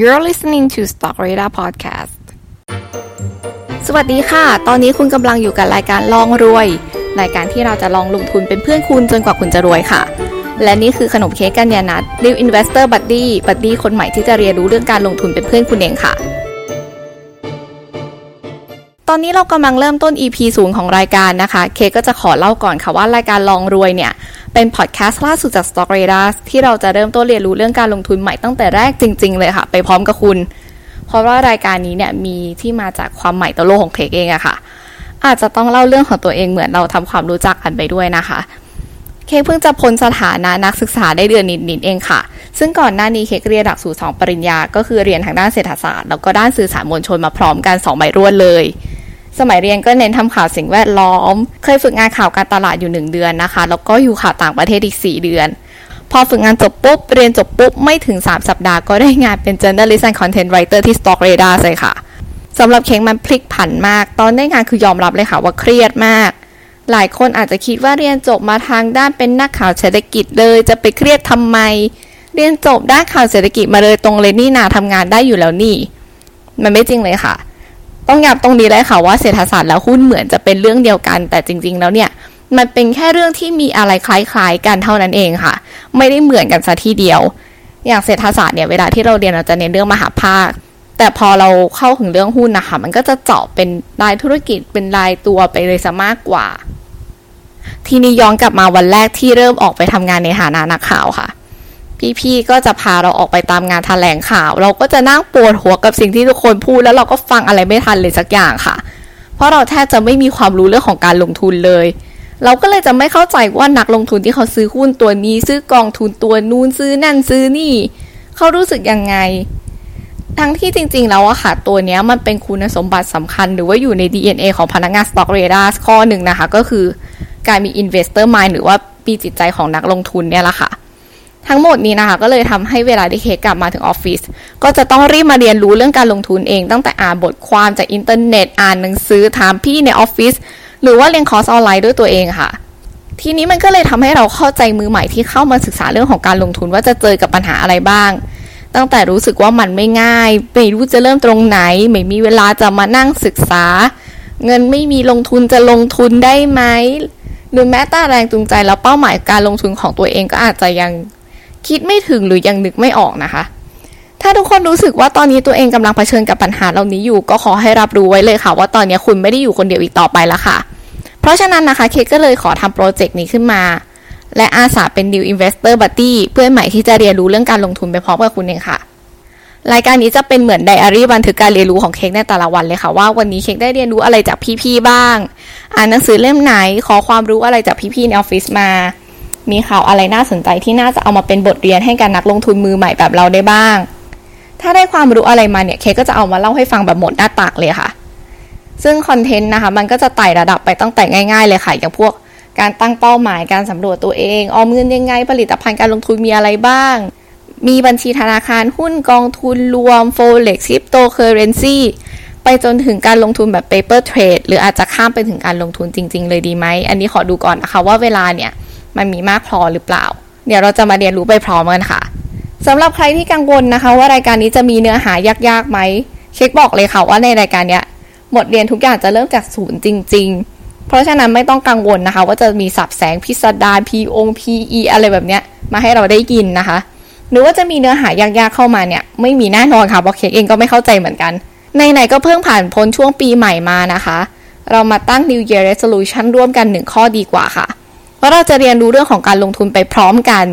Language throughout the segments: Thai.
You're listening to Stock Radar Podcast สวัสดีค่ะตอนนี้คุณกำลังอยู่กับรายการลองรวยรายการที่เราจะลองลงทุนเป็นเพื่อนคุณจนกว่าคุณจะรวยค่ะและนี่คือขนมเค้กกัญญาณัฐ New Investor Buddy คนใหม่ที่จะเรียนรู้เรื่องการลงทุนเป็นเพื่อนคุณเองค่ะตอนนี้เรากำลังเริ่มต้น EP 0 ของรายการนะคะเค้กก็จะขอเล่าก่อนค่ะว่ารายการลองรวยเนี่ยเป็นพอดแคสต์ล่าสุดจาก Stock Radars ที่เราจะเริ่มต้นเรียนรู้เรื่องการลงทุนใหม่ตั้งแต่แรกจริงๆเลยค่ะไปพร้อมกับคุณเพราะว่ารายการนี้เนี่ยมีที่มาจากความใหม่ต่อโลกของเค้กเองอะค่ะอาจจะต้องเล่าเรื่องของตัวเองเหมือนเราทำความรู้จักกันไปด้วยนะคะเค้กเพิ่งจะพ้นสถานะนักศึกษาได้เดือนนิดๆเองค่ะซึ่งก่อนหน้านี้เค้กเรียนหลักสูตร2ปริญญาก็คือเรียนทางด้านเศรษฐศาสตร์แล้วก็ด้านสื่อสารมวลชนมาพร้อมกัน2ใบรวดเลยสมัยเรียนก็เน้นทำข่าวสิ่งแวดล้อมเคยฝึกงานข่าวการตลาดอยู่1เดือนนะคะแล้วก็อยู่ข่าวต่างประเทศอีก4เดือนพอฝึกงานจบปุ๊บเรียนจบปุ๊บไม่ถึง3สัปดาห์ก็ได้งานเป็น Journalist and Content Writer ที่ Stock Radar เลยค่ะสำหรับเค้กมันพลิกผันมากตอนได้งานคือยอมรับเลยค่ะว่าเครียดมากหลายคนอาจจะคิดว่าเรียนจบมาทางด้านเป็นนักข่าวเศรษฐกิจเลยจะไปเครียดทำไมเรียนจบด้านข่าวเศรษฐกิจมาเลยตรงเลยนี่นาทำงานได้อยู่แล้วนี่มันไม่จริงเลยค่ะต้องย้ำตรงนี้เลยค่ะว่าเศรษฐศาสตร์และหุ้นเหมือนจะเป็นเรื่องเดียวกันแต่จริงๆแล้วเนี่ยมันเป็นแค่เรื่องที่มีอะไรคล้ายๆกันเท่านั้นเองค่ะไม่ได้เหมือนกันซะทีเดียวอย่างเศรษฐศาสตร์เนี่ยเวลาที่เราเรียนเราจะเน้นเรื่องมหาภาคแต่พอเราเข้าถึงเรื่องหุ้นนะคะมันก็จะเจาะเป็นรายธุรกิจเป็นรายตัวไปเลยซะมากกว่าทีนี้ย้อนกลับมาวันแรกที่เริ่มออกไปทำงานในฐานะนักข่าวค่ะพี่ๆก็จะพาเราออกไปตามงานแถลงข่าวเราก็จะนั่งปวดหัวกับสิ่งที่ทุกคนพูดแล้วเราก็ฟังอะไรไม่ทันเลยสักอย่างค่ะเพราะเราแทบจะไม่มีความรู้เรื่องของการลงทุนเลยเราก็เลยจะไม่เข้าใจว่านักลงทุนที่เขาซื้อหุ้นตัวนี้ซื้อกองทุนตัวนู้นซื้อนั่นซื้อนี่เขารู้สึกยังไงทั้งที่จริงๆแล้วอะค่ะตัวเนี้ยมันเป็นคุณสมบัติสำคัญหรือว่าอยู่ใน DNA ของพนักงาน Stock Radars ข้อหนึ่งนะคะก็คือการมี Investor Mind หรือว่ามีจิตใจของนักลงทุนเนี่ยแหละค่ะทั้งหมดนี้นะคะก็เลยทำให้เวลาที่เค้กกลับมาถึงออฟฟิศก็จะต้องรีบมาเรียนรู้เรื่องการลงทุนเองตั้งแต่อ่านบทความจากอินเทอร์เน็ตอ่านหนังสือถามพี่ในออฟฟิศหรือว่าเรียนคอร์สออนไลน์ด้วยตัวเองค่ะทีนี้มันก็เลยทำให้เราเข้าใจมือใหม่ที่เข้ามาศึกษาเรื่องของการลงทุนว่าจะเจอกับปัญหาอะไรบ้างตั้งแต่รู้สึกว่ามันไม่ง่ายไม่รู้จะเริ่มตรงไหนไม่มีเวลาจะมานั่งศึกษาเงินไม่มีลงทุนจะลงทุนได้ไหมหรือแม้แต่แรงจูงใจแล้วเป้าหมายการลงทุนของตัวเองก็อาจจะยังคิดไม่ถึงหรือยังนึกไม่ออกนะคะถ้าทุกคนรู้สึกว่าตอนนี้ตัวเองกำลังเผชิญกับปัญหาเหล่านี้อยู่ก็ขอให้รับรู้ไว้เลยค่ะว่าตอนนี้คุณไม่ได้อยู่คนเดียวอีกต่อไปแล้วค่ะเพราะฉะนั้นนะคะเค้กก็เลยขอทำโปรเจกต์นี้ขึ้นมาและอาสาเป็น New Investor Buddy เพื่อนใหม่ที่จะเรียนรู้เรื่องการลงทุนไปพร้อมกับคุณเองค่ะรายการนี้จะเป็นเหมือนไดอารี่บันทึกการเรียนรู้ของเค้กในแต่ละวันเลยค่ะว่าวันนี้เค้กได้เรียนรู้อะไรจากพี่ๆบ้างอ่านหนังสือเล่มไหนขอความรู้อะไรจากพี่ๆในออฟฟิศมามีข่าวอะไรน่าสนใจที่น่าจะเอามาเป็นบทเรียนให้กับนักลงทุนมือใหม่แบบเราได้บ้างถ้าได้ความรู้อะไรมาเนี่ยเค้กก็จะเอามาเล่าให้ฟังแบบหมดหน้าตักเลยค่ะซึ่งคอนเทนต์นะคะมันก็จะไต่ระดับไปตั้งแต่ง่ายๆเลยค่ะอย่างพวกการตั้งเป้าหมายการสำรวจตัวเองออมเงินยังไงผลิตภัณฑ์การลงทุนมีอะไรบ้างมีบัญชีธนาคารหุ้นกองทุนรวม Forex Crypto Currency ไปจนถึงการลงทุนแบบ Paper Trade หรืออาจจะข้ามไปถึงการลงทุนจริงๆเลยดีไหมอันนี้ขอดูก่อนนะคะว่าเวลาเนี่ยมันมีมากพอหรือเปล่าเดี๋ยวเราจะมาเรียนรู้ไปพร้อมกันค่ะสำหรับใครที่กังวลนะคะว่ารายการนี้จะมีเนื้อหายากๆไหมเช็คบอกเลยค่ะว่าในรายการเนี้ยบทเรียนทุกอย่างจะเริ่มจากศูนย์จริงๆเพราะฉะนั้นไม่ต้องกังวลนะคะว่าจะมีสับแสงพิสดาร PE อะไรแบบเนี้ยมาให้เราได้ยินนะคะหรือว่าจะมีเนื้อหายากๆเข้ามาเนี่ยไม่มีแน่นอนค่ะเพราะเค้กเองก็ไม่เข้าใจเหมือนกันไหนๆก็เพิ่งผ่านพ้นช่วงปีใหม่มานะคะเรามาตั้ง New Year Resolution ร่วมกัน1ข้อดีกว่าค่ะว่าเราจะเรียนรู้เรื่องของการลงทุนไปพร้อมกัน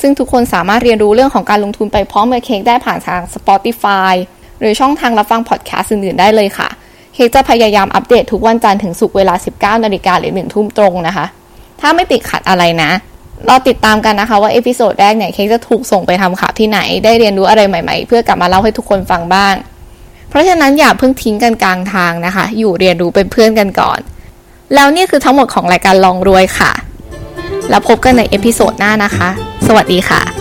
ซึ่งทุกคนสามารถเรียนรู้เรื่องของการลงทุนไปพร้อมกับเค้กได้ผ่านทาง Spotify หรือช่องทางรับฟังพอดแคสต์อื่นๆได้เลยค่ะเค้กจะพยายามอัปเดตทุกวันจันทร์ถึงศุกร์เวลา 19:00 น.หรือ 1 ทุ่มตรงนะคะถ้าไม่ติดขัดอะไรนะเราติดตามกันนะคะว่าเอพิโซดแรกเนี่ยเค้กจะถูกส่งไปทำข่าวที่ไหนได้เรียนรู้อะไรใหม่ๆเพื่อกลับมาเล่าให้ทุกคนฟังบ้างเพราะฉะนั้นอย่าเพิ่งทิ้งกันกลางทางนะคะอยู่เรียนรู้เป็นเพื่อนกันก่อนแล้วนี่คือทั้งหมดของรายการลองรวยค่ะแล้วพบกันในเอพิโซดหน้านะคะสวัสดีค่ะ